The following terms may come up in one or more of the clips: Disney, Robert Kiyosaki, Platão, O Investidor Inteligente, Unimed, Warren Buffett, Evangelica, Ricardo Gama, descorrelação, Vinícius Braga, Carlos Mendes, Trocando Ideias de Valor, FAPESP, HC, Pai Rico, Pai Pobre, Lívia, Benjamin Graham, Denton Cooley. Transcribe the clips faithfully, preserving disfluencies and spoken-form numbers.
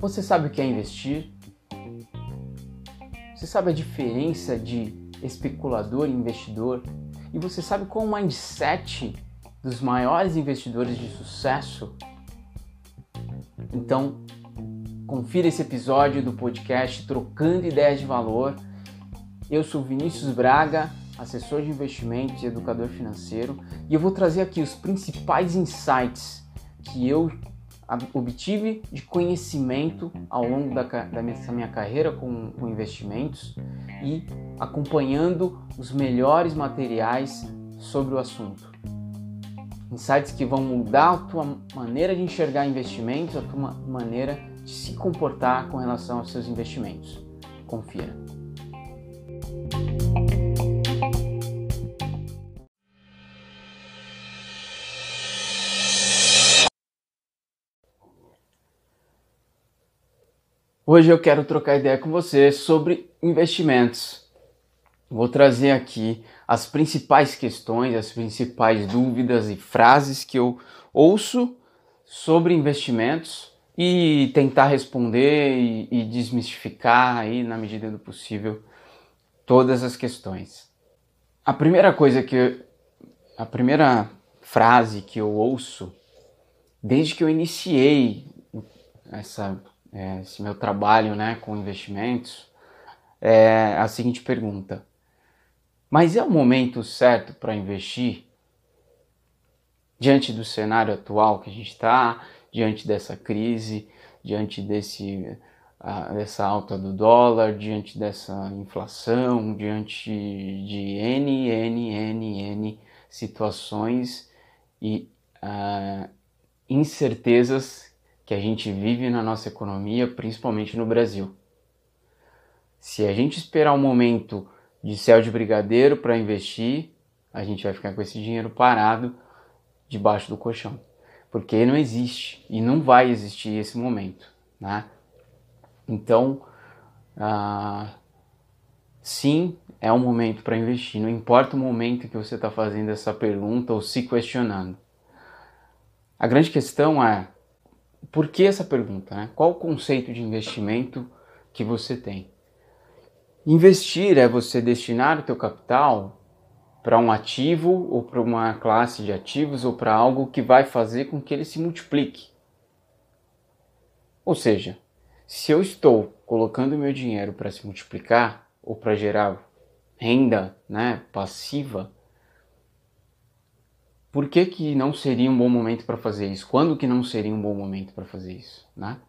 Você sabe o que é investir? Você sabe a diferença de especulador e investidor? E você sabe qual o mindset dos maiores investidores de sucesso? Então, confira esse episódio do podcast Trocando Ideias de Valor. Eu sou Vinícius Braga, assessor de investimentos e educador financeiro, e eu vou trazer aqui os principais insights que eu obtive de conhecimento ao longo da, da minha carreira com, com investimentos e acompanhando os melhores materiais sobre o assunto. Insights que vão mudar a tua maneira de enxergar investimentos, a tua maneira de se comportar com relação aos seus investimentos. Confira. Hoje eu quero trocar ideia com você sobre investimentos. Vou trazer aqui as principais questões, as principais dúvidas e frases que eu ouço sobre investimentos e tentar responder e, e desmistificar aí, na medida do possível, todas as questões. A primeira coisa que eu, a primeira frase que eu ouço desde que eu iniciei essa esse meu trabalho, né, com investimentos, é a seguinte pergunta: mas é o momento certo para investir? Diante do cenário atual que a gente está, diante dessa crise, diante desse, uh, dessa alta do dólar, diante dessa inflação, diante de N, N, N, N situações e uh, incertezas que a gente vive na nossa economia, principalmente no Brasil. Se a gente esperar um momento de céu de brigadeiro para investir, a gente vai ficar com esse dinheiro parado debaixo do colchão, porque não existe e não vai existir esse momento, né? Então, ah, sim, é um momento para investir. Não importa o momento que você está fazendo essa pergunta ou se questionando. A grande questão é: por que essa pergunta, né? Qual o conceito de investimento que você tem? Investir é você destinar o teu capital para um ativo ou para uma classe de ativos ou para algo que vai fazer com que ele se multiplique. Ou seja, se eu estou colocando meu dinheiro para se multiplicar ou para gerar renda, né, passiva, por que que não seria um bom momento para fazer isso? Quando que não seria um bom momento para fazer isso, né?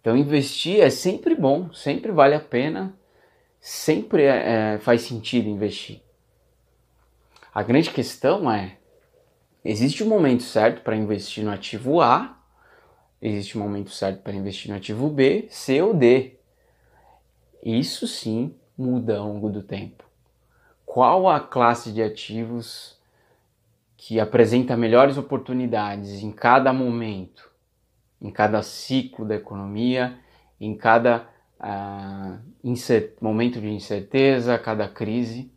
Então, investir é sempre bom, sempre vale a pena, sempre é, faz sentido investir. A grande questão é: existe um momento certo para investir no ativo A, existe um momento certo para investir no ativo B, C ou D. Isso sim muda ao longo do tempo. Qual a classe de ativos que apresenta melhores oportunidades em cada momento, em cada ciclo da economia, em cada ah, momento de incerteza, cada crise?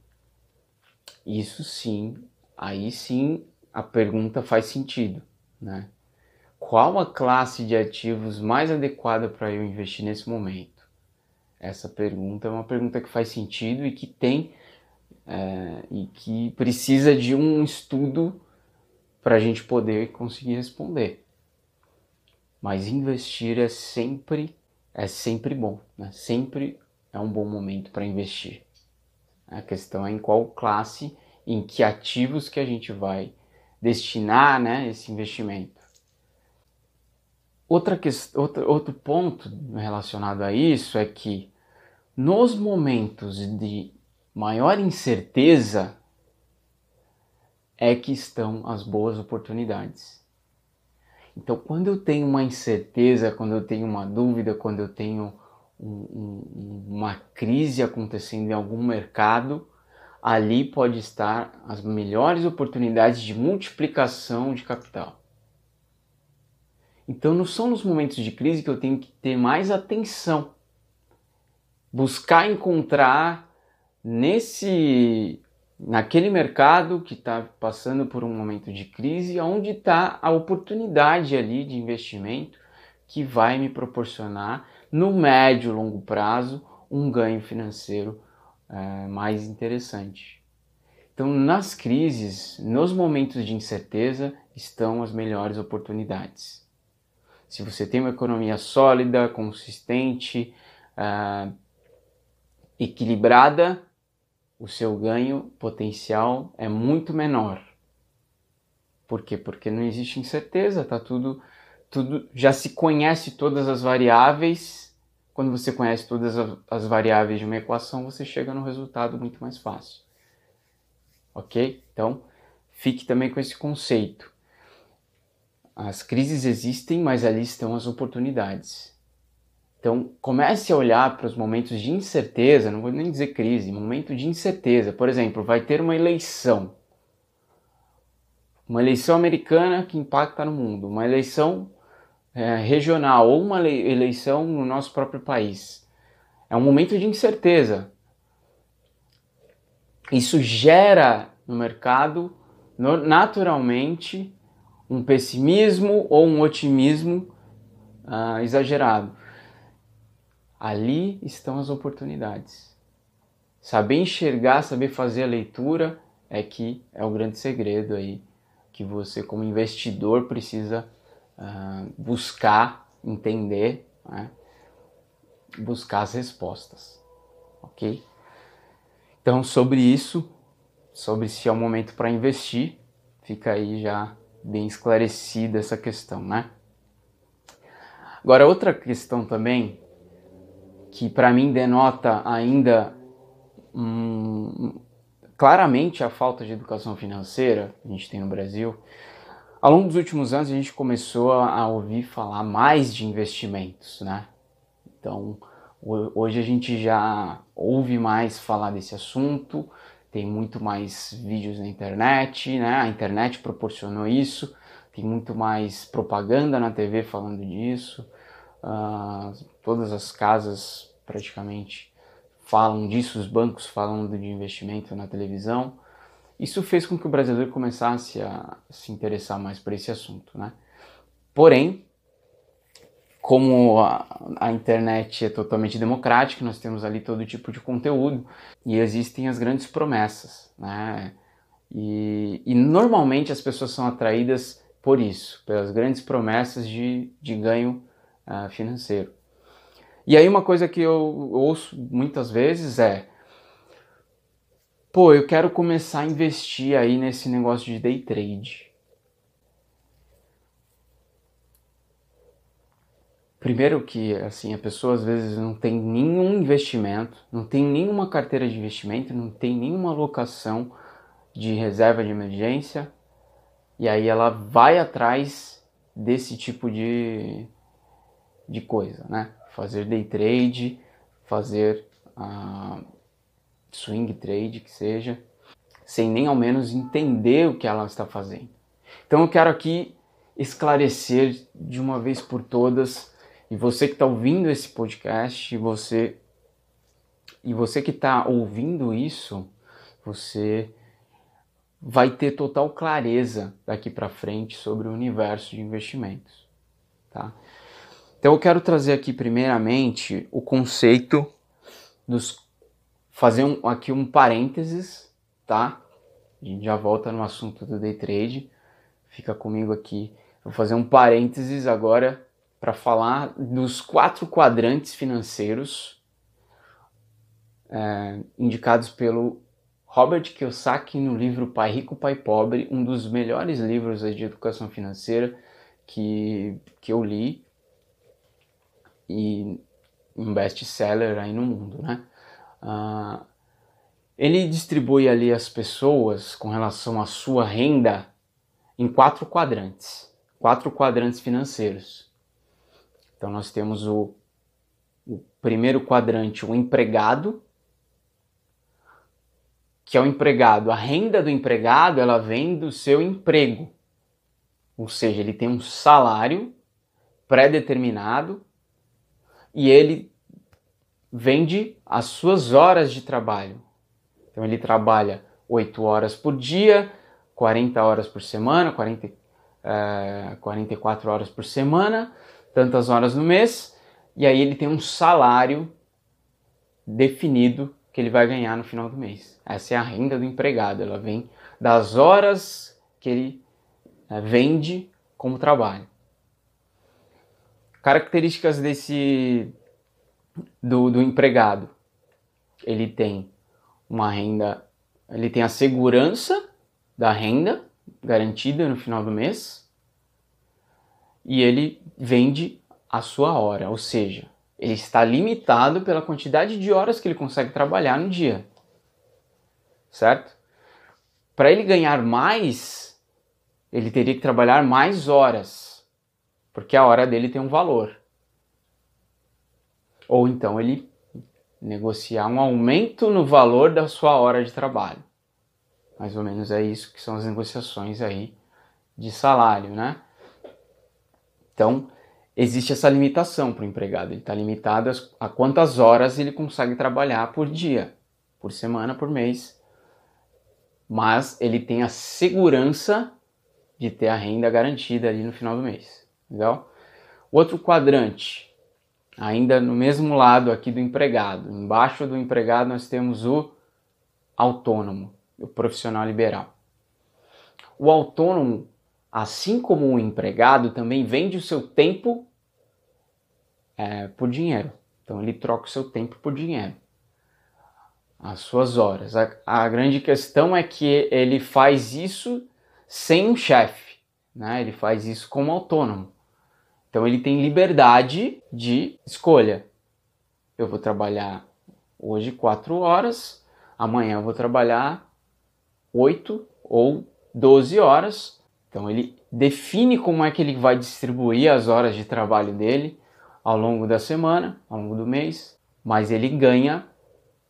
Isso sim, aí sim a pergunta faz sentido, né? Qual a classe de ativos mais adequada para eu investir nesse momento? Essa pergunta é uma pergunta que faz sentido e que tem É, e que precisa de um estudo para a gente poder conseguir responder. Mas investir é sempre, é sempre bom, né? Sempre é um bom momento para investir. A questão é em qual classe, em que ativos que a gente vai destinar, né, esse investimento. Outra que, outro, outro ponto relacionado a isso é que nos momentos de maior incerteza é que estão as boas oportunidades. Então, quando eu tenho uma incerteza, quando eu tenho uma dúvida, quando eu tenho um, um, uma crise acontecendo em algum mercado, ali pode estar as melhores oportunidades de multiplicação de capital. Então, não são nos momentos de crise que eu tenho que ter mais atenção, buscar encontrar nesse naquele mercado que está passando por um momento de crise, onde está a oportunidade ali de investimento que vai me proporcionar, no médio e longo prazo, um ganho financeiro é, mais interessante. Então, nas crises, nos momentos de incerteza, estão as melhores oportunidades. Se você tem uma economia sólida, consistente, é, equilibrada, o seu ganho potencial é muito menor. Por quê? Porque não existe incerteza, tá tudo, tudo, já se conhece todas as variáveis. Quando você conhece todas as variáveis de uma equação, você chega num resultado muito mais fácil. Ok? Então, fique também com esse conceito. As crises existem, mas ali estão as oportunidades. Então, comece a olhar para os momentos de incerteza, não vou nem dizer crise, momento de incerteza. Por exemplo, vai ter uma eleição. Uma eleição americana que impacta no mundo, uma eleição é, regional ou uma eleição no nosso próprio país. É um momento de incerteza. Isso gera no mercado, naturalmente, um pessimismo ou um otimismo uh, exagerado. Ali estão as oportunidades. Saber enxergar, saber fazer a leitura é que é o grande segredo aí que você, como investidor, precisa uh, buscar, entender, né? Buscar as respostas, ok? Então, sobre isso, sobre se é o momento para investir, fica aí já bem esclarecida essa questão, né? Agora, outra questão também, que para mim denota ainda hum, claramente a falta de educação financeira que a gente tem no Brasil, ao longo dos últimos anos a gente começou a ouvir falar mais de investimentos, né? Então, hoje a gente já ouve mais falar desse assunto, tem muito mais vídeos na internet, né? A internet proporcionou isso, tem muito mais propaganda na T V falando disso, uh, todas as casas praticamente falam disso, os bancos falam de investimento na televisão. Isso fez com que o brasileiro começasse a se interessar mais por esse assunto, né? Porém, como a, a internet é totalmente democrática, nós temos ali todo tipo de conteúdo e existem as grandes promessas, né? E, e normalmente as pessoas são atraídas por isso, pelas grandes promessas de, de ganho uh, financeiro. E aí uma coisa que eu ouço muitas vezes é: pô, eu quero começar a investir aí nesse negócio de day trade. Primeiro que, assim, a pessoa às vezes não tem nenhum investimento, não tem nenhuma carteira de investimento, não tem nenhuma alocação de reserva de emergência, e aí ela vai atrás desse tipo de, de coisa, né? Fazer day trade, fazer uh, swing trade, que seja, sem nem ao menos entender o que ela está fazendo. Então eu quero aqui esclarecer de uma vez por todas. E você que está ouvindo esse podcast, e você, e você que está ouvindo isso, você vai ter total clareza daqui para frente sobre o universo de investimentos, tá? Então eu quero trazer aqui primeiramente o conceito dos... fazer um, aqui um parênteses, tá? A gente já volta no assunto do day trade, fica comigo aqui. Eu vou fazer um parênteses agora para falar dos quatro quadrantes financeiros é, indicados pelo Robert Kiyosaki no livro Pai Rico, Pai Pobre, um dos melhores livros de educação financeira que, que eu li e um best-seller aí no mundo, né? Uh, ele distribui ali as pessoas com relação à sua renda em quatro quadrantes, quatro quadrantes financeiros. Então nós temos o, o primeiro quadrante, o empregado, que é o empregado. A renda do empregado, ela vem do seu emprego, ou seja, ele tem um salário pré-determinado e ele vende as suas horas de trabalho. Então ele trabalha oito horas por dia, quarenta horas por semana, quarenta, uh, quarenta e quatro horas por semana, tantas horas no mês, e aí ele tem um salário definido que ele vai ganhar no final do mês. Essa é a renda do empregado, ela vem das horas que ele uh, vende como trabalho. Características desse do, do empregado: ele tem uma renda, ele tem a segurança da renda garantida no final do mês e ele vende a sua hora, ou seja, ele está limitado pela quantidade de horas que ele consegue trabalhar no dia, certo? Para ele ganhar mais, ele teria que trabalhar mais horas, porque a hora dele tem um valor. Ou então ele negociar um aumento no valor da sua hora de trabalho. Mais ou menos é isso que são as negociações aí de salário, né? Então, existe essa limitação para o empregado. Ele está limitado a quantas horas ele consegue trabalhar por dia, por semana, por mês. Mas ele tem a segurança de ter a renda garantida ali no final do mês. Legal? Outro quadrante. Ainda no mesmo lado aqui do empregado. Embaixo do empregado nós temos o autônomo, o profissional liberal. O autônomo, assim como o empregado, também vende o seu tempo é, por dinheiro. Então ele troca o seu tempo por dinheiro, as suas horas. A, a grande questão é que ele faz isso sem um chefe, né? Ele faz isso como autônomo. Então ele tem liberdade de escolha. Eu vou trabalhar hoje quatro horas, amanhã eu vou trabalhar oito ou doze horas. Então ele define como é que ele vai distribuir as horas de trabalho dele ao longo da semana, ao longo do mês, mas ele ganha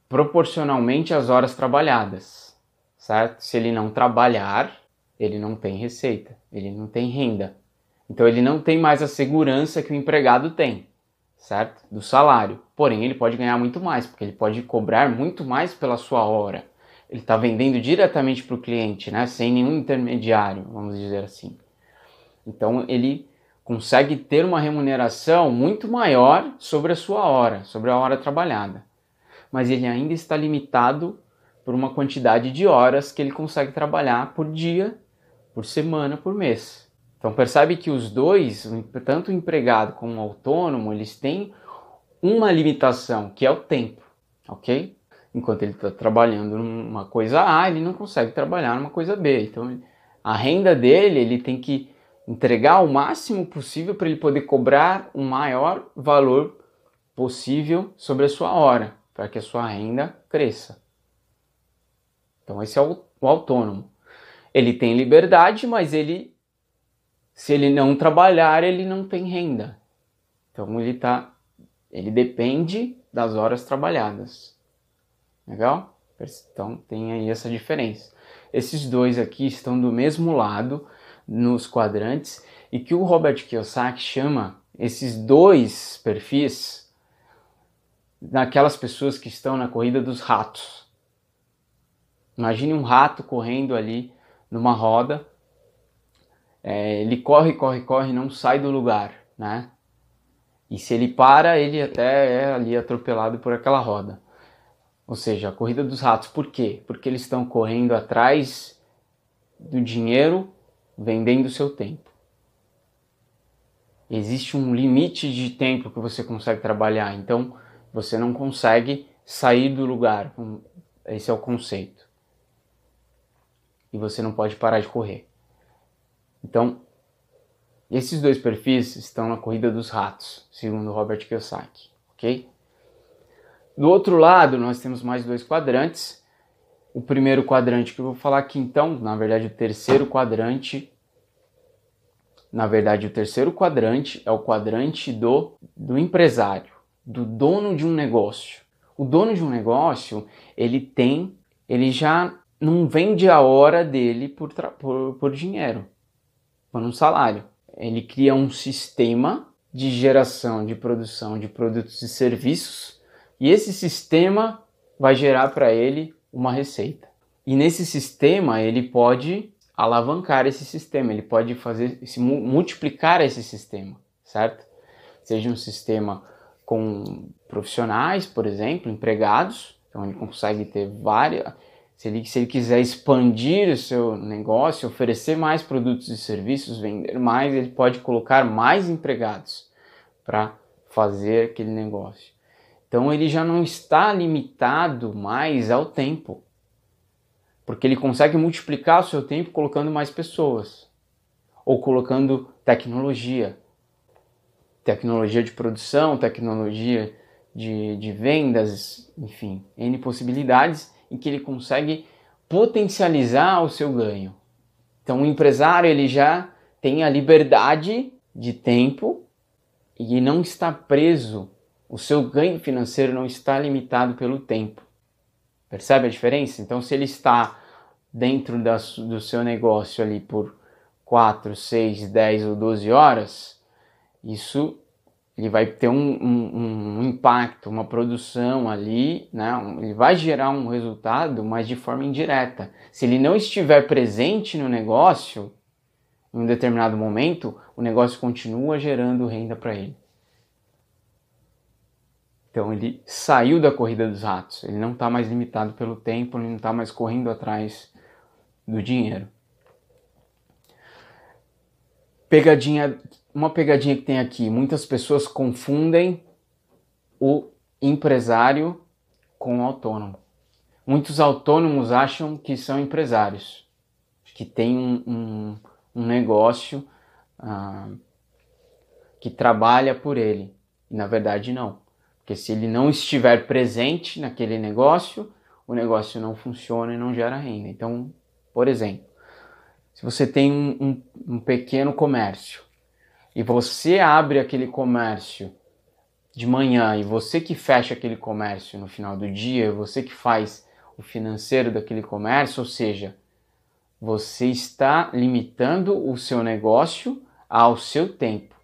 proporcionalmente às horas trabalhadas, certo? Se ele não trabalhar, ele não tem receita, ele não tem renda. Então ele não tem mais a segurança que o empregado tem, certo? Do salário. Porém, ele pode ganhar muito mais, porque ele pode cobrar muito mais pela sua hora. Ele está vendendo diretamente para o cliente, né? Sem nenhum intermediário, vamos dizer assim. Então ele consegue ter uma remuneração muito maior sobre a sua hora, sobre a hora trabalhada. Mas ele ainda está limitado por uma quantidade de horas que ele consegue trabalhar por dia, por semana, por mês. Então percebe que os dois, tanto o empregado como o autônomo, eles têm uma limitação, que é o tempo, ok? Enquanto ele está trabalhando numa coisa A, ele não consegue trabalhar numa coisa B. Então a renda dele, ele tem que entregar o máximo possível para ele poder cobrar o maior valor possível sobre a sua hora, para que a sua renda cresça. Então esse é o, o autônomo. Ele tem liberdade, mas ele... se ele não trabalhar, ele não tem renda. Então ele tá, ele depende das horas trabalhadas. Legal? Então tem aí essa diferença. Esses dois aqui estão do mesmo lado nos quadrantes, e que o Robert Kiyosaki chama esses dois perfis daquelas pessoas que estão na corrida dos ratos. Imagine um rato correndo ali numa roda. É, ele corre, corre, corre, não sai do lugar, né? E se ele para, ele até é ali atropelado por aquela roda. Ou seja, a corrida dos ratos. Por quê? Porque eles estão correndo atrás do dinheiro, vendendo o seu tempo. Existe um limite de tempo que você consegue trabalhar, então você não consegue sair do lugar. Esse é o conceito. E você não pode parar de correr. Então, esses dois perfis estão na corrida dos ratos, segundo Robert Kiyosaki, ok? Do outro lado, nós temos mais dois quadrantes. O primeiro quadrante que eu vou falar aqui, então, na verdade, o terceiro quadrante, na verdade, o terceiro quadrante é o quadrante do, do empresário, do dono de um negócio. O dono de um negócio, ele tem, ele já não vende a hora dele por, por, por dinheiro. Um salário. Ele cria um sistema de geração, de produção de produtos e serviços, e esse sistema vai gerar para ele uma receita. E nesse sistema ele pode alavancar esse sistema, ele pode fazer, se multiplicar esse sistema, certo? Seja um sistema com profissionais, por exemplo, empregados, então ele consegue ter várias... Se ele, se ele quiser expandir o seu negócio, oferecer mais produtos e serviços, vender mais, ele pode colocar mais empregados para fazer aquele negócio. Então ele já não está limitado mais ao tempo, porque ele consegue multiplicar o seu tempo colocando mais pessoas ou colocando tecnologia, tecnologia de produção, tecnologia de, de vendas, enfim, N possibilidades em que ele consegue potencializar o seu ganho. Então o empresário ele já tem a liberdade de tempo e não está preso, o seu ganho financeiro não está limitado pelo tempo. Percebe a diferença? Então, se ele está dentro da, do seu negócio ali por quatro, seis, dez ou doze horas, isso ele vai ter um, um, um impacto, uma produção ali, né? Ele vai gerar um resultado, mas de forma indireta. Se ele não estiver presente no negócio, em um determinado momento, o negócio continua gerando renda para ele. Então ele saiu da corrida dos ratos, ele não está mais limitado pelo tempo, ele não está mais correndo atrás do dinheiro. Pegadinha, uma pegadinha que tem aqui, muitas pessoas confundem o empresário com o autônomo. Muitos autônomos acham que são empresários, que tem um, um, um negócio ah, que trabalha por ele, e na verdade não. Porque se ele não estiver presente naquele negócio, o negócio não funciona e não gera renda. Então, por exemplo, se você tem um, um, um pequeno comércio e você abre aquele comércio de manhã e você que fecha aquele comércio no final do dia, você que faz o financeiro daquele comércio, ou seja, você está limitando o seu negócio ao seu tempo,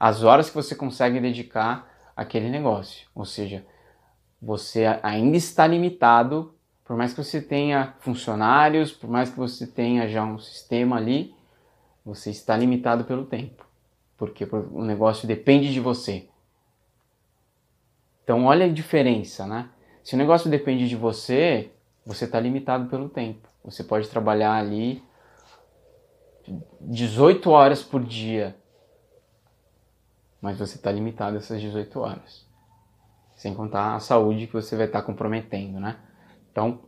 às horas que você consegue dedicar aquele negócio, ou seja, você ainda está limitado, por mais que você tenha funcionários, por mais que você tenha já um sistema ali, você está limitado pelo tempo, porque o negócio depende de você. Então olha a diferença, né? Se o negócio depende de você, você está limitado pelo tempo, você pode trabalhar ali dezoito horas por dia, mas você está limitado a essas dezoito horas, sem contar a saúde que você vai estar comprometendo, né? Então,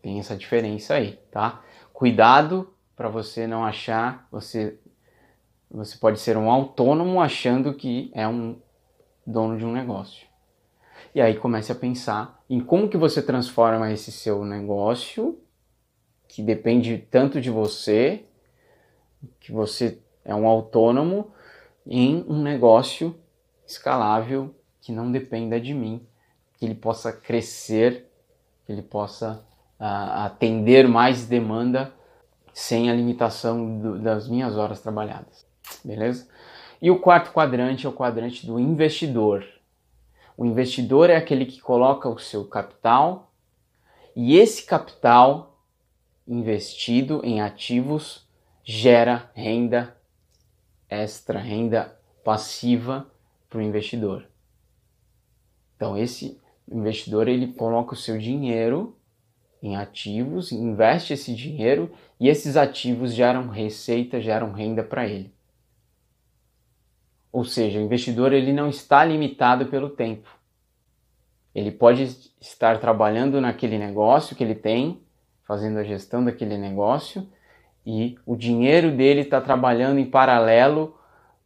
tem essa diferença aí, tá? Cuidado para você não achar, você, você pode ser um autônomo achando que é um dono de um negócio. E aí comece a pensar em como que você transforma esse seu negócio, que depende tanto de você, que você é um autônomo, em um negócio escalável que não dependa de mim, que ele possa crescer, que ele possa uh, atender mais demanda sem a limitação do, das minhas horas trabalhadas, beleza? E o quarto quadrante é o quadrante do investidor. O investidor é aquele que coloca o seu capital e esse capital investido em ativos gera renda extra, renda passiva para o investidor. Então esse investidor ele coloca o seu dinheiro em ativos, investe esse dinheiro e esses ativos geram receita, geram renda para ele. Ou seja, o investidor ele não está limitado pelo tempo. Ele pode estar trabalhando naquele negócio que ele tem, fazendo a gestão daquele negócio, e o dinheiro dele está trabalhando em paralelo,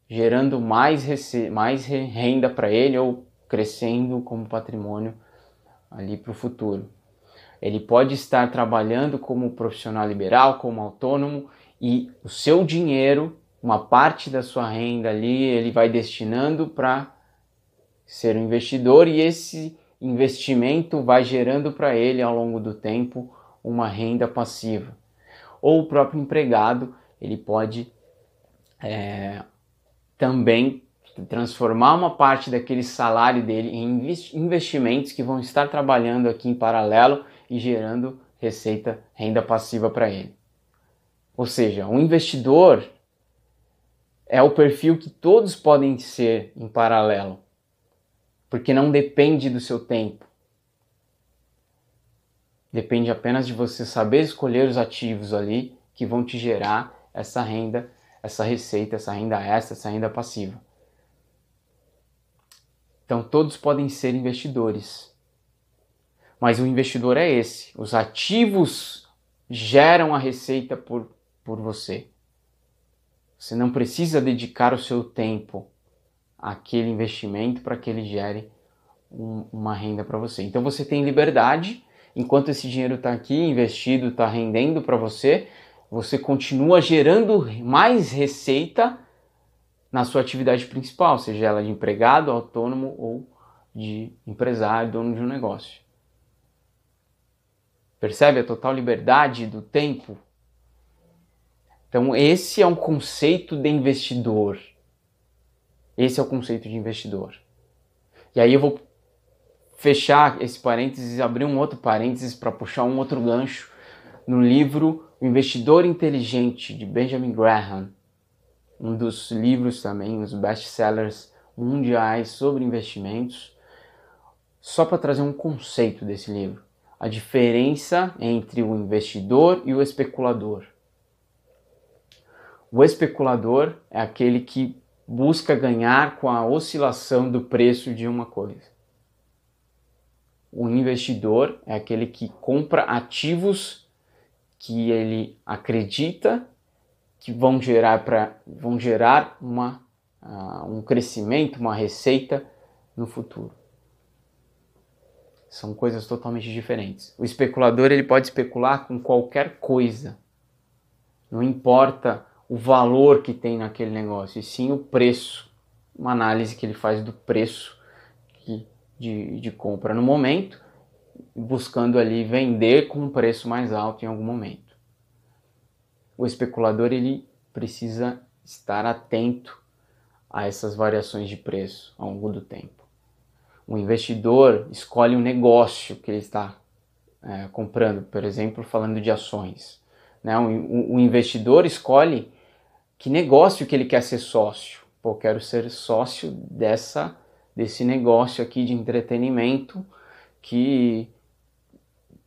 gerando mais, rece- mais renda para ele ou crescendo como patrimônio ali para o futuro. Ele pode estar trabalhando como profissional liberal, como autônomo e o seu dinheiro, uma parte da sua renda ali, ele vai destinando para ser um investidor e esse investimento vai gerando para ele ao longo do tempo uma renda passiva. Ou o próprio empregado, ele pode é, também transformar uma parte daquele salário dele em investimentos que vão estar trabalhando aqui em paralelo e gerando receita, renda passiva para ele. Ou seja, um investidor é o perfil que todos podem ser em paralelo, porque não depende do seu tempo. Depende apenas de você saber escolher os ativos ali que vão te gerar essa renda, essa receita, essa renda extra, essa renda passiva. Então todos podem ser investidores. Mas o investidor é esse. Os ativos geram a receita por, por você. Você não precisa dedicar o seu tempo àquele investimento para que ele gere um, uma renda para você. Então você tem liberdade. Enquanto esse dinheiro está aqui investido, está rendendo para você, você continua gerando mais receita na sua atividade principal, seja ela de empregado, autônomo ou de empresário, dono de um negócio. Percebe a total liberdade do tempo? Então esse é um conceito de investidor. Esse é o conceito de investidor. E aí eu vou fechar esse parênteses e abrir um outro parênteses para puxar um outro gancho no livro O Investidor Inteligente, de Benjamin Graham, um dos livros também, os best-sellers mundiais sobre investimentos, só para trazer um conceito desse livro, a diferença entre o investidor e o especulador. O especulador é aquele que busca ganhar com a oscilação do preço de uma coisa. O investidor é aquele que compra ativos que ele acredita que vão gerar, pra, vão gerar uma, uh, um crescimento, uma receita no futuro. São coisas totalmente diferentes. O especulador ele pode especular com qualquer coisa. Não importa o valor que tem naquele negócio, e sim o preço. Uma análise que ele faz do preço que De, de compra no momento, buscando ali vender com um preço mais alto em algum momento. O especulador ele precisa estar atento a essas variações de preço ao longo do tempo. O investidor escolhe um negócio que ele está é, comprando, por exemplo, falando de ações, né? O, o investidor escolhe que negócio que ele quer ser sócio. Pô, quero ser sócio dessa desse negócio aqui de entretenimento que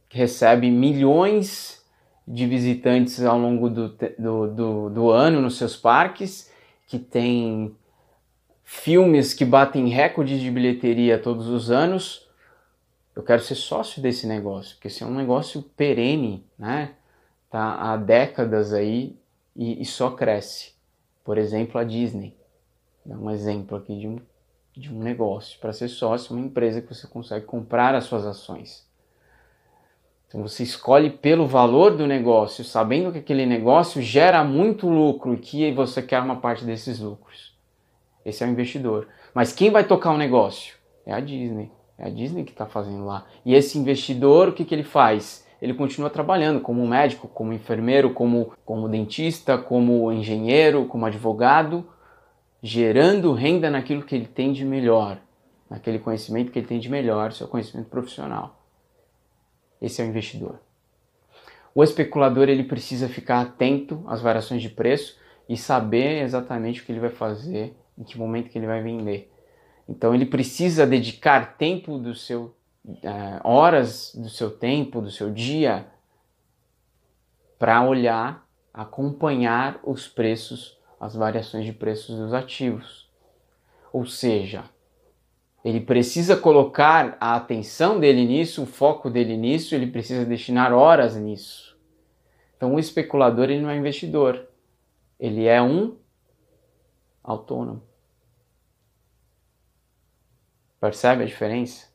recebe milhões de visitantes ao longo do, do, do, do ano nos seus parques, que tem filmes que batem recordes de bilheteria todos os anos. Eu quero ser sócio desse negócio, porque esse é um negócio perene, né? Tá há décadas aí e, e só cresce. Por exemplo, a Disney. Dá um exemplo aqui de um de um negócio, para ser sócio, uma empresa que você consegue comprar as suas ações. Então você escolhe pelo valor do negócio, sabendo que aquele negócio gera muito lucro e que você quer uma parte desses lucros. Esse é o investidor. Mas quem vai tocar o negócio? É a Disney. É a Disney que está fazendo lá. E esse investidor, o que, que ele faz? Ele continua trabalhando como médico, como enfermeiro, como, como dentista, como engenheiro, como advogado, gerando renda naquilo que ele tem de melhor, naquele conhecimento que ele tem de melhor, seu conhecimento profissional. Esse é o investidor. O especulador ele precisa ficar atento às variações de preço e saber exatamente o que ele vai fazer, em que momento que ele vai vender. Então ele precisa dedicar tempo do seu, eh, horas do seu tempo, do seu dia, para olhar, acompanhar os preços, as variações de preços dos ativos. Ou seja, ele precisa colocar a atenção dele nisso, o foco dele nisso, ele precisa destinar horas nisso. Então o especulador ele não é investidor, ele é um autônomo. Percebe a diferença?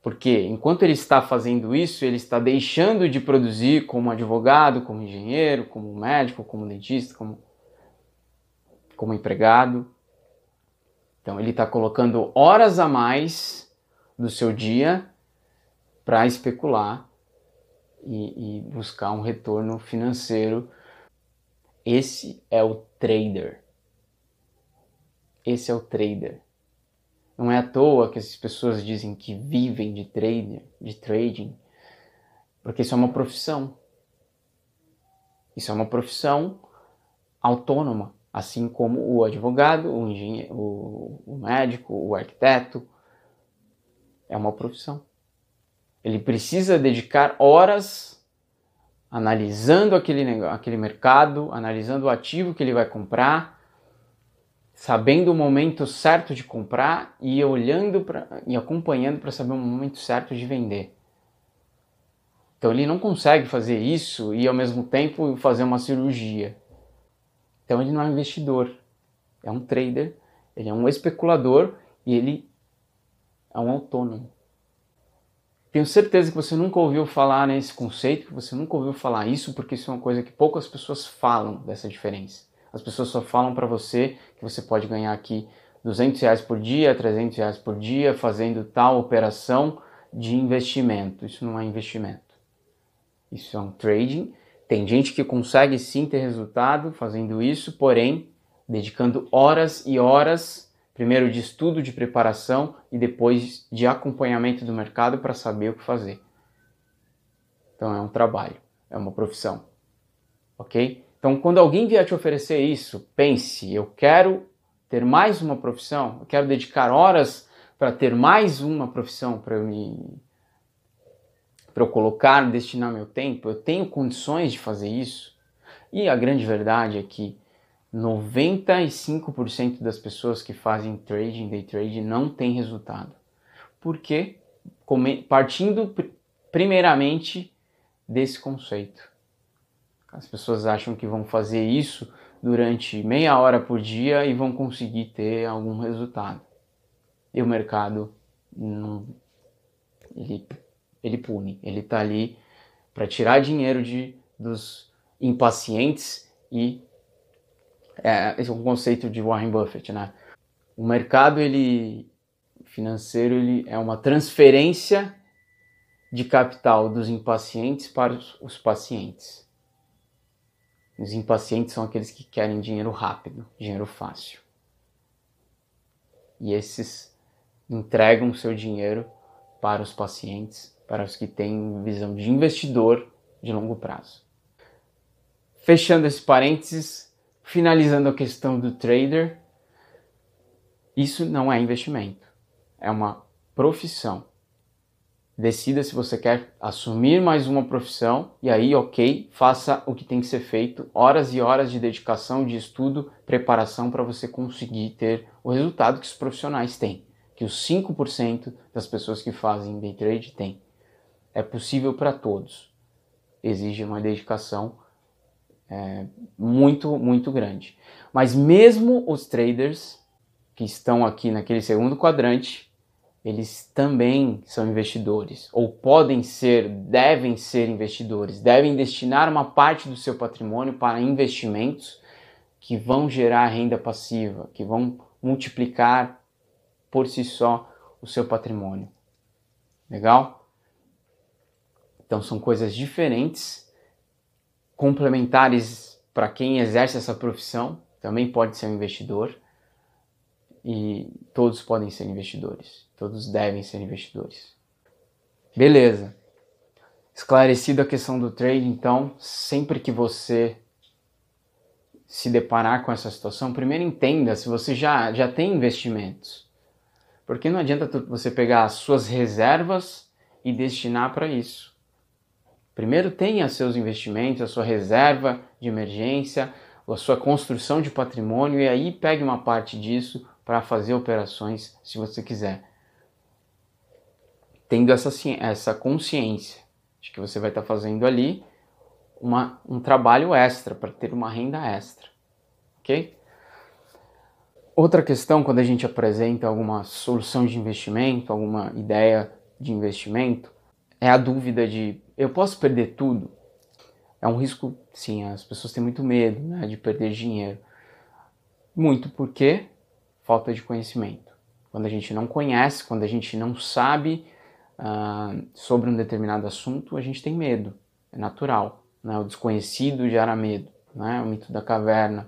Porque enquanto ele está fazendo isso, ele está deixando de produzir como advogado, como engenheiro, como médico, como dentista, como como empregado. Então ele está colocando horas a mais do seu dia para especular e, e buscar um retorno financeiro. Esse é o trader. Esse é o trader. Não é à toa que essas pessoas dizem que vivem de trader, de trading, Porque isso é uma profissão. Isso é uma profissão autônoma, assim como o advogado, o engenheiro, o médico, o arquiteto. É uma profissão. Ele precisa dedicar horas analisando aquele, negócio, aquele mercado, analisando o ativo que ele vai comprar, sabendo o momento certo de comprar e olhando pra, e acompanhando para saber o momento certo de vender. Então ele não consegue fazer isso e ao mesmo tempo fazer uma cirurgia. Então ele não é um investidor, é um trader, ele é um especulador e ele é um autônomo. Tenho certeza que você nunca ouviu falar nesse conceito, que você nunca ouviu falar isso, porque isso é uma coisa que poucas pessoas falam dessa diferença. As pessoas só falam para você que você pode ganhar aqui duzentos reais por dia, trezentos reais por dia, fazendo tal operação de investimento. Isso não é investimento. Isso é um trading. Tem gente que consegue sim ter resultado fazendo isso, porém, dedicando horas e horas, primeiro de estudo, de preparação e depois de acompanhamento do mercado para saber o que fazer. Então é um trabalho, é uma profissão, ok? Então quando alguém vier te oferecer isso, pense, eu quero ter mais uma profissão, eu quero dedicar horas para ter mais uma profissão, para eu me... para eu colocar, destinar meu tempo, eu tenho condições de fazer isso? E a grande verdade é que noventa e cinco por cento das pessoas que fazem trading, day trade, não tem resultado. Por quê? Partindo primeiramente desse conceito. As pessoas acham que vão fazer isso durante meia hora por dia e vão conseguir ter algum resultado. E o mercado não... Ele... Ele pune, ele está ali para tirar dinheiro de, dos impacientes e é, esse é um conceito de Warren Buffett, né? O mercado ele, financeiro ele é uma transferência de capital dos impacientes para os, os pacientes. Os impacientes são aqueles que querem dinheiro rápido, dinheiro fácil. E esses entregam seu dinheiro para os pacientes, para os que têm visão de investidor de longo prazo. Fechando esse parênteses, finalizando a questão do trader, isso não é investimento, é uma profissão. Decida se você quer assumir mais uma profissão e aí, ok, faça o que tem que ser feito, horas e horas de dedicação, de estudo, preparação para você conseguir ter o resultado que os profissionais têm, que os cinco por cento das pessoas que fazem day trade têm. É possível para todos. Exige uma dedicação é, muito, muito grande. Mas mesmo os traders que estão aqui naquele segundo quadrante, eles também são investidores, ou podem ser, devem ser investidores, devem destinar uma parte do seu patrimônio para investimentos que vão gerar renda passiva, que vão multiplicar por si só o seu patrimônio. Legal? Então são coisas diferentes, complementares para quem exerce essa profissão, também pode ser um investidor e todos podem ser investidores, todos devem ser investidores. Beleza. Esclarecida a questão do trade, então, sempre que você se deparar com essa situação, primeiro entenda se você já, já tem investimentos. Porque não adianta você pegar as suas reservas e destinar para isso. Primeiro tenha seus investimentos, a sua reserva de emergência, a sua construção de patrimônio e aí pegue uma parte disso para fazer operações se você quiser. Tendo essa, essa consciência de que você vai estar fazendo ali uma, um trabalho extra para ter uma renda extra. Ok? Outra questão, quando a gente apresenta alguma solução de investimento, alguma ideia de investimento, é a dúvida de, eu posso perder tudo? É um risco, sim, as pessoas têm muito medo, né, de perder dinheiro. Muito porque falta de conhecimento. Quando a gente não conhece, quando a gente não sabe uh, sobre um determinado assunto, a gente tem medo, é natural. Né? O desconhecido gera medo, né? O mito da caverna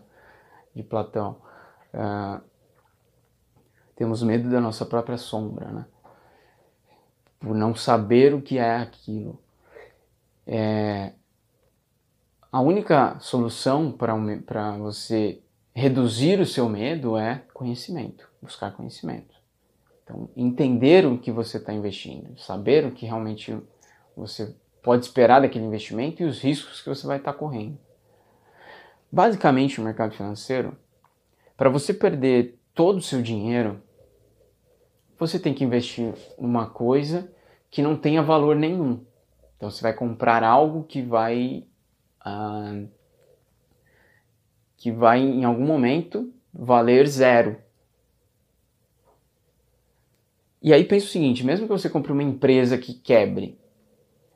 de Platão. Uh, temos medo da nossa própria sombra, né? Por não saber o que é aquilo. É, a única solução para você reduzir o seu medo é conhecimento, buscar conhecimento. Então, entender o que você está investindo, saber o que realmente você pode esperar daquele investimento e os riscos que você vai estar correndo. Basicamente, o mercado financeiro, para você perder todo o seu dinheiro, você tem que investir numa coisa que não tenha valor nenhum. Então você vai comprar algo que vai, ah, que vai em algum momento valer zero. E aí pensa o seguinte, mesmo que você compre uma empresa que quebre,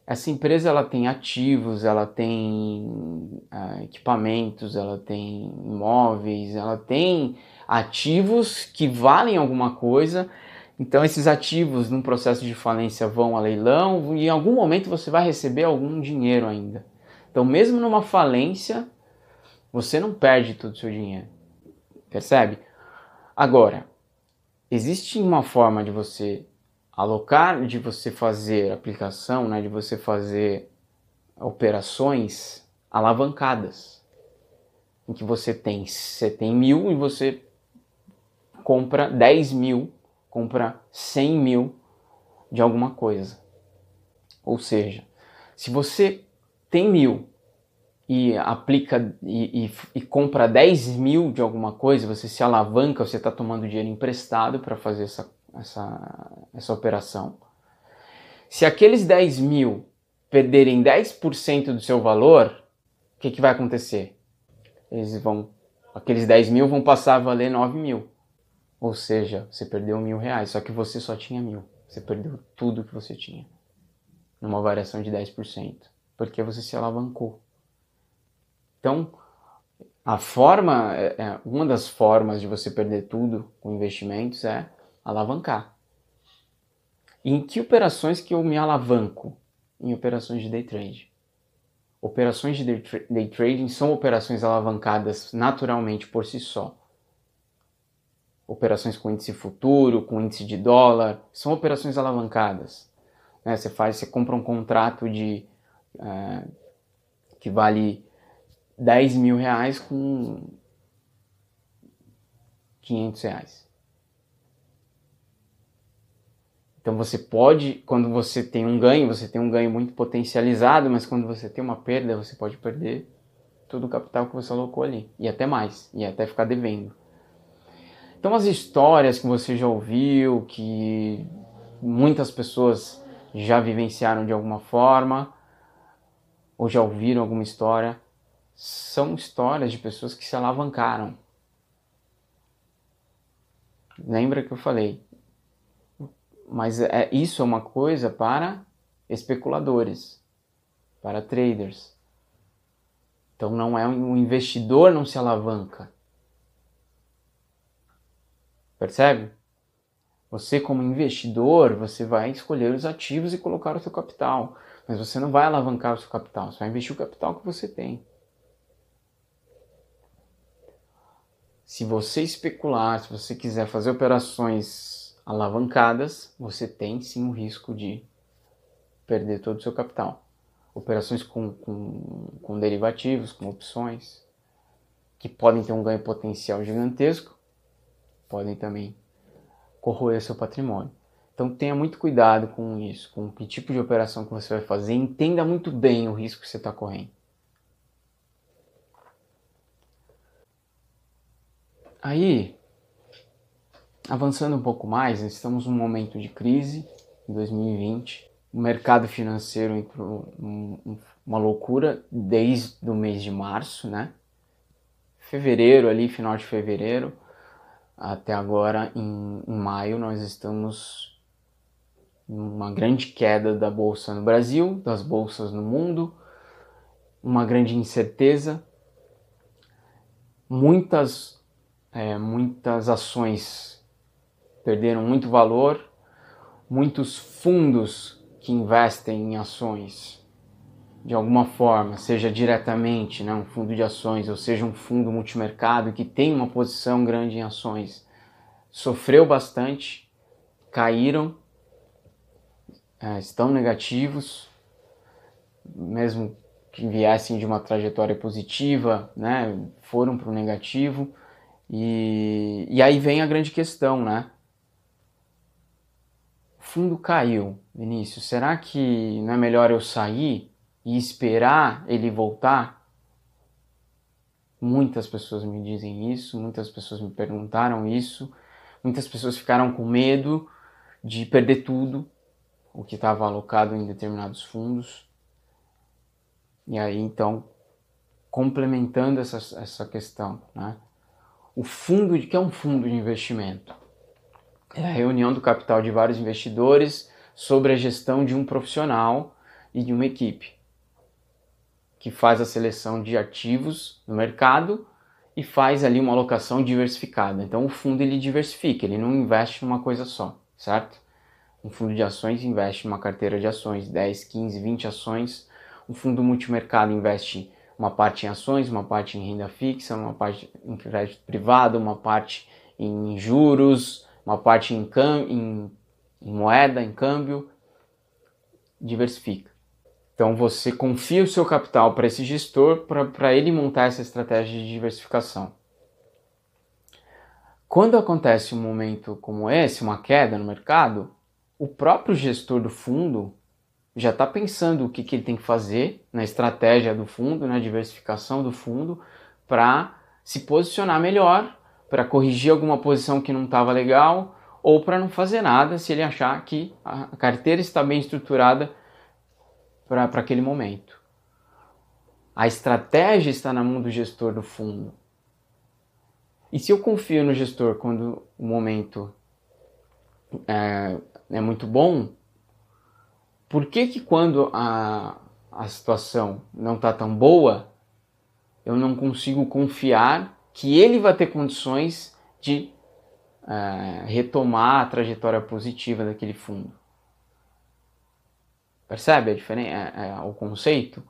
essa empresa ela tem ativos, ela tem ah, equipamentos, ela tem imóveis, ela tem ativos que valem alguma coisa. Então esses ativos num processo de falência vão a leilão e em algum momento você vai receber algum dinheiro ainda. Então mesmo numa falência, você não perde todo o seu dinheiro, percebe? Agora, existe uma forma de você alocar, de você fazer aplicação, né, de você fazer operações alavancadas, em que você tem, você tem mil e você compra dez mil, compra cem mil de alguma coisa. Ou seja, se você tem mil e aplica e, e, e compra dez mil de alguma coisa, você se alavanca, você está tomando dinheiro emprestado para fazer essa Essa, essa operação. Se aqueles dez mil perderem dez por cento do seu valor, o que, que vai acontecer? Eles vão, aqueles dez mil vão passar a valer nove mil. Ou seja, você perdeu mil reais, só que você só tinha mil. Você perdeu tudo que você tinha, numa variação de dez por cento, porque você se alavancou. Então, a forma, uma das formas de você perder tudo com investimentos é alavancar. E em que operações que eu me alavanco? Em operações de day trade. Operações de day trading são operações alavancadas naturalmente por si só. Operações com índice futuro, com índice de dólar, são operações alavancadas. Né? Você faz, você compra um contrato de é, que vale dez mil reais com quinhentos reais. Então você pode, quando você tem um ganho, você tem um ganho muito potencializado, mas quando você tem uma perda, você pode perder todo o capital que você alocou ali. E até mais, e até ficar devendo. Então as histórias que você já ouviu, que muitas pessoas já vivenciaram de alguma forma, ou já ouviram alguma história, são histórias de pessoas que se alavancaram. Lembra que eu falei? Mas é, isso é uma coisa para especuladores, para traders. Então não é um investidor não se alavanca. Percebe? Você como investidor, você vai escolher os ativos e colocar o seu capital. Mas você não vai alavancar o seu capital, você vai investir o capital que você tem. Se você especular, se você quiser fazer operações alavancadas, você tem sim o risco de perder todo o seu capital. Operações com, com, com derivativos, com opções, que podem ter um ganho potencial gigantesco, podem também corroer seu patrimônio. Então tenha muito cuidado com isso, com que tipo de operação que você vai fazer, entenda muito bem o risco que você está correndo. Aí, avançando um pouco mais, estamos num momento de crise, em dois mil e vinte. O mercado financeiro entrou uma loucura desde o mês de março, né? Fevereiro, ali, final de fevereiro, até agora, em, em maio, nós estamos em uma grande queda da bolsa no Brasil, das bolsas no mundo, uma grande incerteza, muitas, é, muitas ações perderam muito valor, muitos fundos que investem em ações, de alguma forma, seja diretamente, né, um fundo de ações, ou seja um fundo multimercado que tem uma posição grande em ações, sofreu bastante, caíram, é, estão negativos, mesmo que viessem de uma trajetória positiva, né, foram para o negativo. E, e aí vem a grande questão, né? O fundo caiu, Vinícius. Será que não é melhor eu sair e esperar ele voltar? Muitas pessoas me dizem isso, muitas pessoas me perguntaram isso, muitas pessoas ficaram com medo de perder tudo o que estava alocado em determinados fundos. E aí, então, complementando essa, essa questão, né? O fundo, que é um fundo de investimento? É a reunião do capital de vários investidores sobre a gestão de um profissional e de uma equipe, que faz a seleção de ativos no mercado e faz ali uma alocação diversificada. Então o fundo ele diversifica, ele não investe numa coisa só, certo? Um fundo de ações investe numa carteira de ações, dez, quinze, vinte ações. Um fundo multimercado investe uma parte em ações, uma parte em renda fixa, uma parte em crédito privado, uma parte em juros, uma parte em, cam- em, em moeda, em câmbio, diversifica. Então você confia o seu capital para esse gestor, para ele montar essa estratégia de diversificação. Quando acontece um momento como esse, uma queda no mercado, o próprio gestor do fundo já está pensando o que, que ele tem que fazer na estratégia do fundo, na diversificação do fundo, para se posicionar melhor, para corrigir alguma posição que não estava legal, ou para não fazer nada se ele achar que a carteira está bem estruturada para aquele momento. A estratégia está na mão do gestor do fundo. E se eu confio no gestor quando o momento é, é muito bom, por que que quando a, a situação não está tão boa, eu não consigo confiar que ele vai ter condições de uh, retomar a trajetória positiva daquele fundo? Percebe a diferença, é, é, o conceito?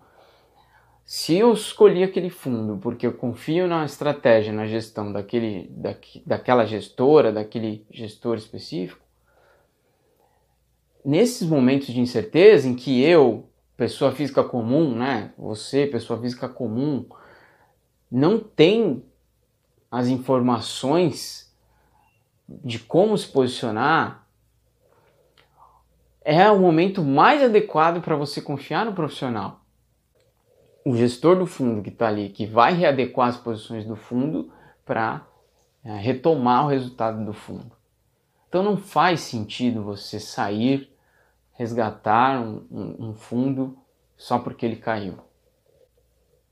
Se eu escolhi aquele fundo porque eu confio na estratégia, na gestão daquele, daqui, daquela gestora, daquele gestor específico, nesses momentos de incerteza em que eu, pessoa física comum, né, você, pessoa física comum, não tem as informações de como se posicionar, é o momento mais adequado para você confiar no profissional. O gestor do fundo que está ali, que vai readequar as posições do fundo para é, retomar o resultado do fundo. Então não faz sentido você sair, resgatar um, um, um fundo só porque ele caiu.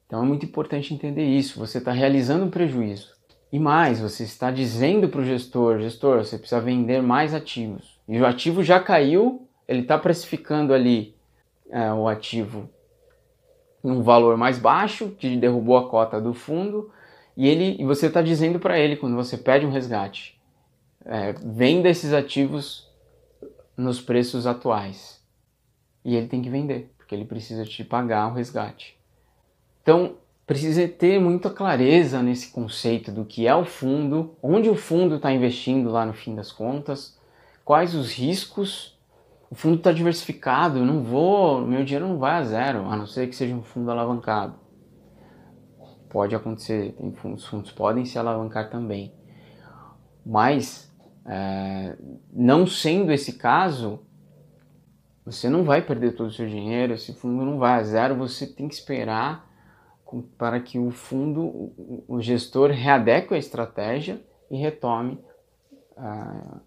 Então é muito importante entender isso, você está realizando um prejuízo. E mais, você está dizendo para o gestor, gestor, você precisa vender mais ativos. E o ativo já caiu, ele está precificando ali é, o ativo em um valor mais baixo, que derrubou a cota do fundo, e, ele, e você está dizendo para ele, quando você pede um resgate, É, venda esses ativos nos preços atuais. E ele tem que vender, porque ele precisa te pagar o resgate. Então, precisa ter muita clareza nesse conceito do que é o fundo, onde o fundo está investindo lá no fim das contas, quais os riscos. O fundo está diversificado, eu não vou, meu dinheiro não vai a zero, a não ser que seja um fundo alavancado. Pode acontecer, tem fundos, fundos podem se alavancar também. Mas, é, não sendo esse caso, você não vai perder todo o seu dinheiro, esse fundo não vai a zero, você tem que esperar com, para que o fundo, o, o gestor readeque a estratégia e retome. Ah,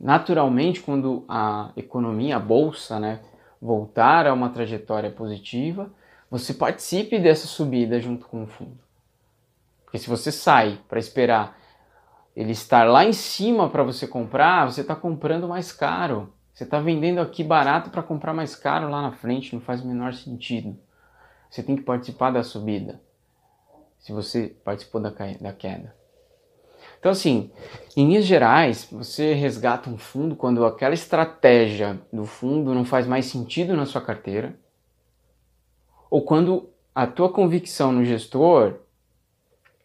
naturalmente, quando a economia, a bolsa, né, voltar a uma trajetória positiva, você participe dessa subida junto com o fundo. Porque se você sai para esperar ele estar lá em cima para você comprar, você está comprando mais caro. Você está vendendo aqui barato para comprar mais caro lá na frente, não faz o menor sentido. Você tem que participar da subida, se você participou da queda. Então assim, em linhas gerais, você resgata um fundo quando aquela estratégia do fundo não faz mais sentido na sua carteira, ou quando a tua convicção no gestor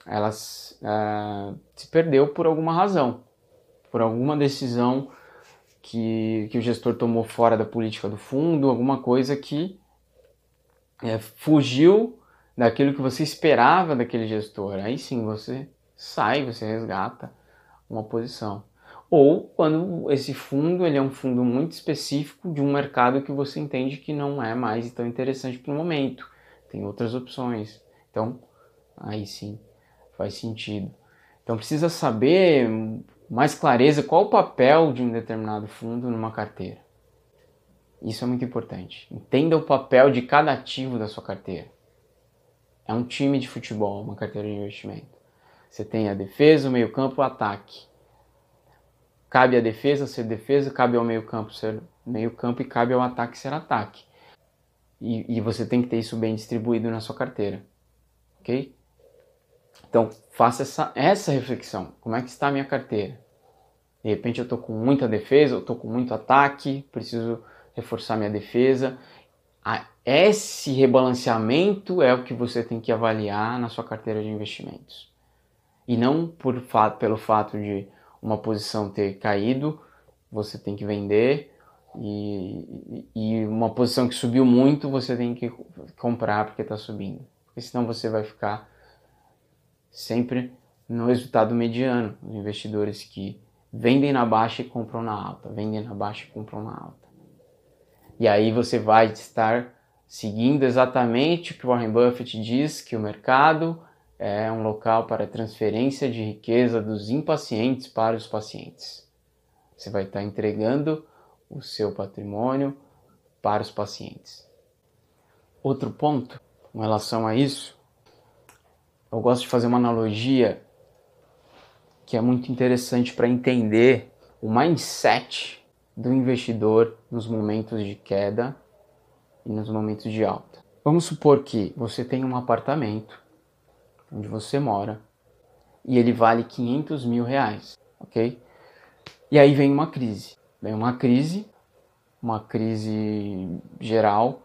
ela uh, se perdeu por alguma razão, por alguma decisão que, que o gestor tomou fora da política do fundo, alguma coisa que é, fugiu daquilo que você esperava daquele gestor. Aí sim você sai, você resgata uma posição. Ou quando esse fundo ele é um fundo muito específico de um mercado que você entende que não é mais tão interessante para o momento. Tem outras opções. Então, aí sim faz sentido. Então precisa saber mais clareza qual o papel de um determinado fundo numa carteira. Isso é muito importante. Entenda o papel de cada ativo da sua carteira. É um time de futebol, uma carteira de investimento. Você tem a defesa, o meio-campo, o ataque. Cabe à defesa ser defesa, cabe ao meio-campo ser meio-campo e cabe ao ataque ser ataque. E, e você tem que ter isso bem distribuído na sua carteira. Ok? Então, faça essa, essa reflexão. Como é que está a minha carteira? De repente eu estou com muita defesa, eu estou com muito ataque, preciso reforçar minha defesa. Esse rebalanceamento é o que você tem que avaliar na sua carteira de investimentos. E não por fato, pelo fato de uma posição ter caído, você tem que vender, e, e uma posição que subiu muito, você tem que comprar porque está subindo. Porque senão você vai ficar sempre no resultado mediano, os investidores que vendem na baixa e compram na alta, vendem na baixa e compram na alta. E aí você vai estar seguindo exatamente o que Warren Buffett diz, que o mercado é um local para transferência de riqueza dos impacientes para os pacientes. Você vai estar entregando o seu patrimônio para os pacientes. Outro ponto com relação a isso, eu gosto de fazer uma analogia que é muito interessante para entender o mindset do investidor nos momentos de queda e nos momentos de alta. Vamos supor que você tem um apartamento onde você mora e ele vale quinhentos mil reais, ok? E aí vem uma crise, vem uma crise, uma crise geral,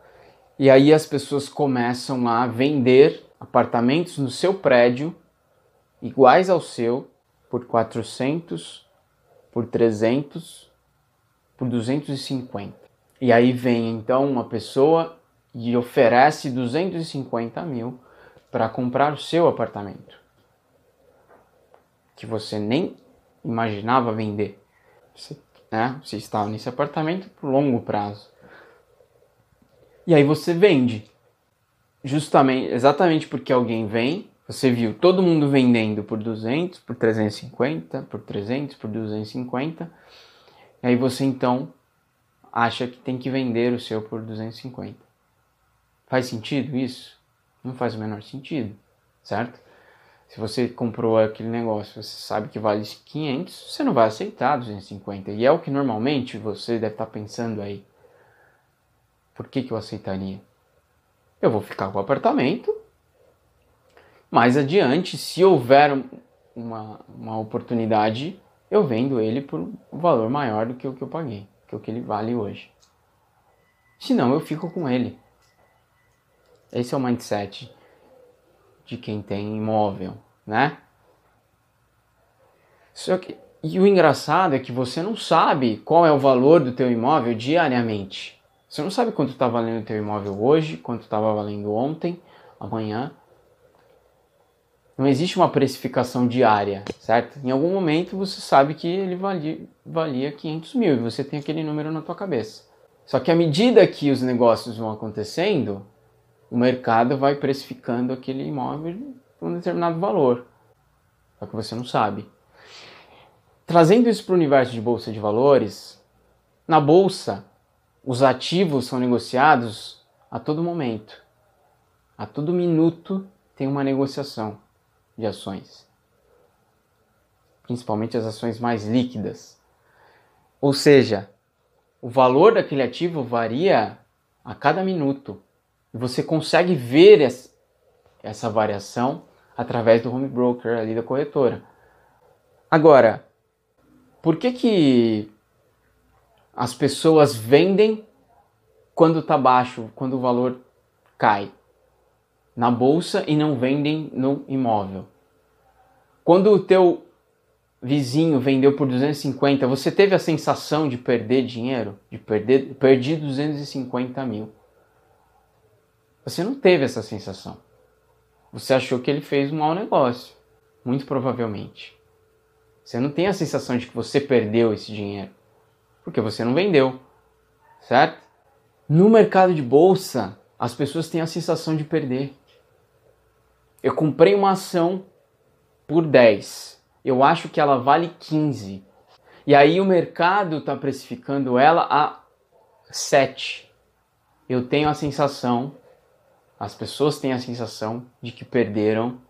e aí as pessoas começam a vender apartamentos no seu prédio, iguais ao seu, por quatrocentos, por trezentos, por duzentos e cinquenta. E aí vem então uma pessoa e oferece duzentos e cinquenta mil para comprar o seu apartamento, que você nem imaginava vender. Você, né, você estava nesse apartamento por longo prazo. E aí você vende. Justamente, exatamente porque alguém vem, você viu todo mundo vendendo por duzentos, por trezentos e cinquenta, por trezentos, por duzentos e cinquenta, e aí você então acha que tem que vender o seu por duzentos e cinquenta. Faz sentido isso? Não faz o menor sentido, certo? Se você comprou aquele negócio, você sabe que vale quinhentos, você não vai aceitar duzentos e cinquenta, e é o que normalmente você deve estar pensando aí. Por que que eu aceitaria? Eu vou ficar com o apartamento, mais adiante, se houver uma, uma oportunidade, eu vendo ele por um valor maior do que o que eu paguei, que o que ele vale hoje. Se não, eu fico com ele. Esse é o mindset de quem tem imóvel, né? Só que, e o engraçado é que você não sabe qual é o valor do teu imóvel diariamente. Você não sabe quanto está valendo o teu imóvel hoje, quanto estava valendo ontem, amanhã. Não existe uma precificação diária, certo? Em algum momento você sabe que ele valia, valia quinhentos mil e você tem aquele número na tua cabeça. Só que à medida que os negócios vão acontecendo, o mercado vai precificando aquele imóvel por um determinado valor. Só que você não sabe. Trazendo isso para o universo de bolsa de valores, na bolsa, os ativos são negociados a todo momento. A todo minuto tem uma negociação de ações. Principalmente as ações mais líquidas. Ou seja, o valor daquele ativo varia a cada minuto. E você consegue ver essa variação através do home broker ali da corretora. Agora, por que que as pessoas vendem quando está baixo, quando o valor cai na bolsa e não vendem no imóvel? Quando o teu vizinho vendeu por duzentos e cinquenta, você teve a sensação de perder dinheiro? De perder, perdi duzentos e cinquenta mil. Você não teve essa sensação. Você achou que ele fez um mau negócio, muito provavelmente. Você não tem a sensação de que você perdeu esse dinheiro, porque você não vendeu, certo? No mercado de bolsa, as pessoas têm a sensação de perder. Eu comprei uma ação por dez, eu acho que ela vale quinze, e aí o mercado está precificando ela a sete. Eu tenho a sensação, as pessoas têm a sensação de que perderam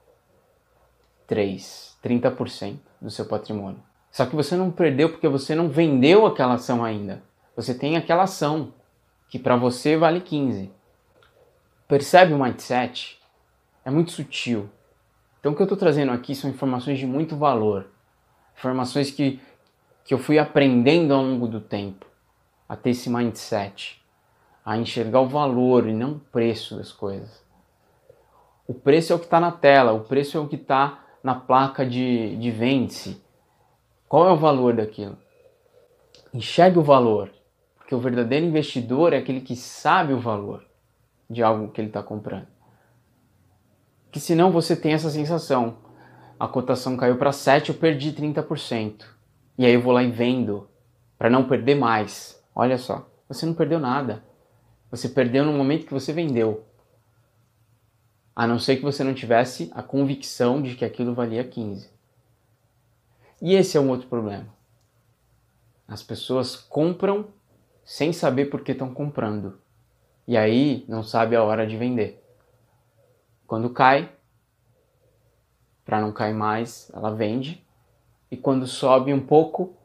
três, trinta por cento do seu patrimônio. Só que você não perdeu porque você não vendeu aquela ação ainda. Você tem aquela ação que para você vale quinze. Percebe o mindset? É muito sutil. Então o que eu estou trazendo aqui são informações de muito valor. Informações que, que eu fui aprendendo ao longo do tempo. A ter esse mindset. A enxergar o valor e não o preço das coisas. O preço é o que está na tela. O preço é o que está na placa de, de vende-se. Qual é o valor daquilo? Enxergue o valor, porque o verdadeiro investidor é aquele que sabe o valor de algo que ele está comprando. Porque senão você tem essa sensação, a cotação caiu para sete, eu perdi trinta por cento, e aí eu vou lá e vendo, para não perder mais. Olha só, você não perdeu nada, você perdeu no momento que você vendeu, a não ser que você não tivesse a convicção de que aquilo valia quinze. E esse é um outro problema. As pessoas compram sem saber por que estão comprando. E aí não sabe a hora de vender. Quando cai, para não cair mais, ela vende. E quando sobe um pouco,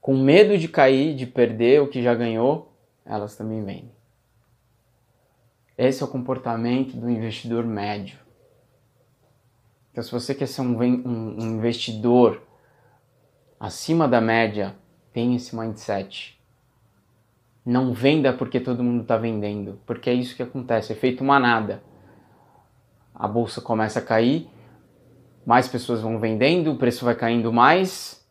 com medo de cair, de perder o que já ganhou, elas também vendem. Esse é o comportamento do investidor médio. Então, se você quer ser um, um, um investidor acima da média, tenha esse mindset. Não venda porque todo mundo está vendendo, porque é isso que acontece, é efeito manada. A bolsa começa a cair, mais pessoas vão vendendo, o preço vai caindo mais,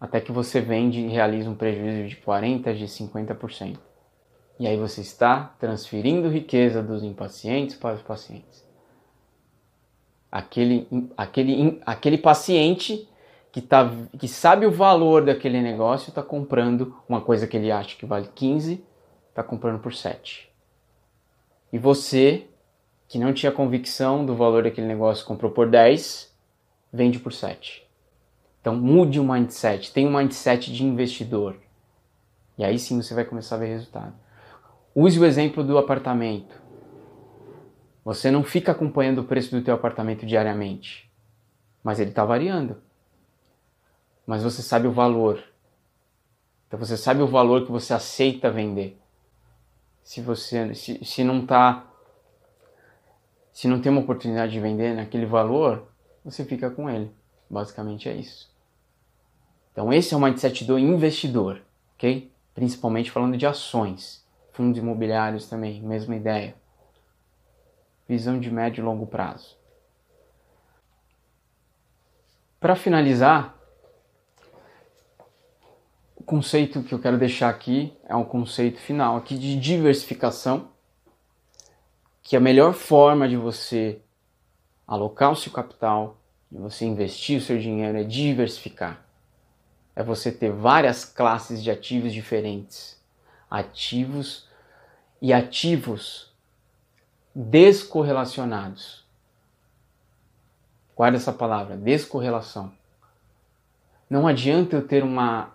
até que você vende e realiza um prejuízo de quarenta por cento, de cinquenta por cento. E aí você está transferindo riqueza dos impacientes para os pacientes. Aquele, aquele, aquele paciente que, tá, que sabe o valor daquele negócio está comprando uma coisa que ele acha que vale quinze, está comprando por sete. E você, que não tinha convicção do valor daquele negócio, comprou por dez, vende por sete. Então mude o mindset, tenha um mindset de investidor. E aí sim você vai começar a ver resultado. Use o exemplo do apartamento. Você não fica acompanhando o preço do teu apartamento diariamente, mas ele está variando. Mas você sabe o valor. Então você sabe o valor que você aceita vender. Se você se, se não tá, se não tem uma oportunidade de vender naquele valor, você fica com ele. Basicamente é isso. Então esse é o mindset do investidor, ok? Principalmente falando de ações, fundos imobiliários também, mesma ideia. Visão de médio e longo prazo. Para finalizar, o conceito que eu quero deixar aqui é um conceito final aqui de diversificação, que a melhor forma de você alocar o seu capital, de você investir o seu dinheiro é diversificar. É você ter várias classes de ativos diferentes, ativos e ativos descorrelacionados. Guarda essa palavra, descorrelação. Não adianta eu ter uma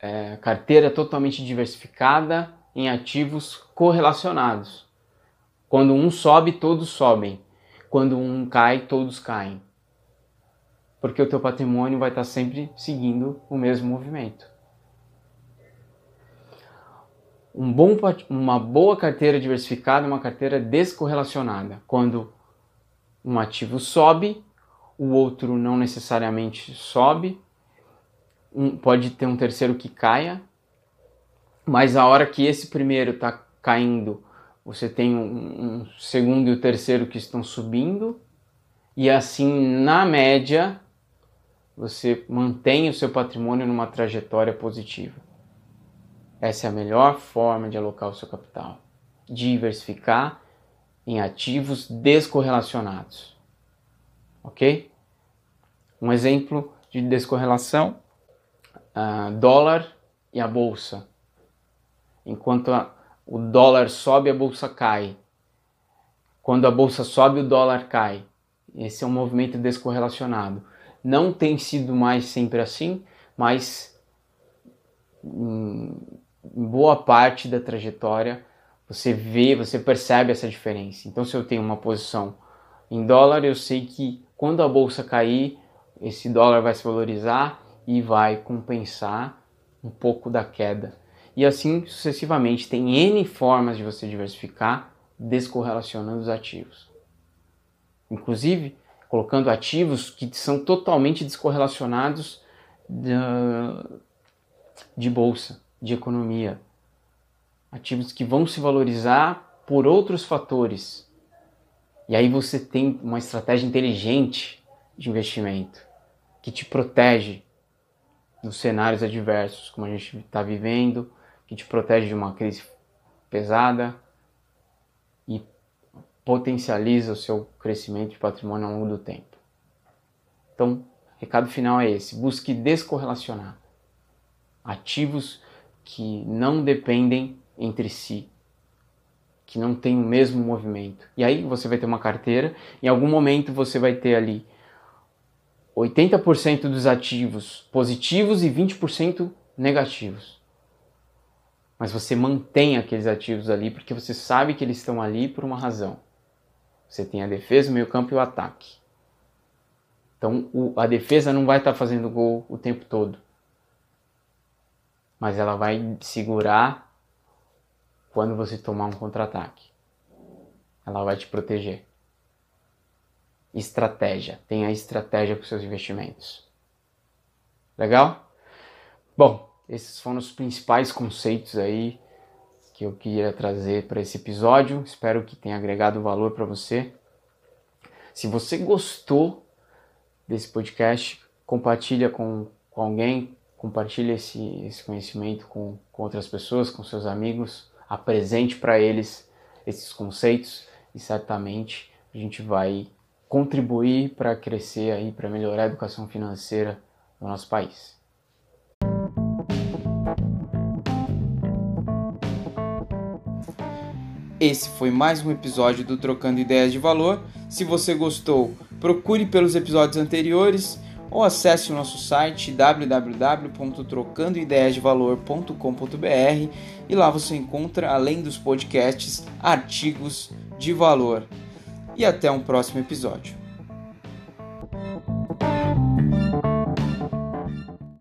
é, carteira totalmente diversificada em ativos correlacionados. Quando um sobe, todos sobem. Quando um cai, todos caem. Porque o teu patrimônio vai estar sempre seguindo o mesmo movimento. Um bom, uma boa carteira diversificada é uma carteira descorrelacionada. Quando um ativo sobe, o outro não necessariamente sobe. Um, pode ter um terceiro que caia. Mas a hora que esse primeiro está caindo, você tem um, um segundo e o terceiro que estão subindo. E assim, na média, você mantém o seu patrimônio numa trajetória positiva. Essa é a melhor forma de alocar o seu capital. diversificar em ativos descorrelacionados, ok? Um exemplo de descorrelação, uh, dólar e a bolsa. Enquanto a, o dólar sobe, a bolsa cai. Quando a bolsa sobe, o dólar cai. Esse é um movimento descorrelacionado. Não tem sido mais sempre assim, mas em boa parte da trajetória você vê, você percebe essa diferença. Então, se eu tenho uma posição em dólar, eu sei que quando a bolsa cair, esse dólar vai se valorizar e vai compensar um pouco da queda. E assim sucessivamente, tem N formas de você diversificar descorrelacionando os ativos. Inclusive, colocando ativos que são totalmente descorrelacionados de, de bolsa, de economia. Ativos que vão se valorizar por outros fatores. E aí você tem uma estratégia inteligente de investimento que te protege dos cenários adversos, como a gente está vivendo, que te protege de uma crise pesada e potencializa o seu crescimento de patrimônio ao longo do tempo. Então, recado final é esse: busque descorrelacionar ativos que não dependem entre si, que não tem o mesmo movimento. E aí você vai ter uma carteira, em algum momento você vai ter ali oitenta por cento dos ativos positivos e vinte por cento negativos. Mas você mantém aqueles ativos ali porque você sabe que eles estão ali por uma razão. Você tem a defesa, o meio campo e o ataque. Então o, a defesa não vai estar fazendo gol o tempo todo, mas ela vai segurar quando você tomar um contra-ataque. Ela vai te proteger. Estratégia. Tenha estratégia para os seus investimentos. Legal? Bom, esses foram os principais conceitos aí que eu queria trazer para esse episódio. Espero que tenha agregado valor para você. Se você gostou desse podcast, compartilha com, com alguém. Compartilha esse, esse conhecimento com, com outras pessoas, com seus amigos. Apresente para eles esses conceitos e certamente a gente vai contribuir para crescer aí, para melhorar a educação financeira do nosso país. Esse foi mais um episódio do Trocando Ideias de Valor. Se você gostou, procure pelos episódios anteriores ou acesse o nosso site w w w ponto trocando ideias de valor ponto com ponto b r e lá você encontra, além dos podcasts, artigos de valor. E até um próximo episódio.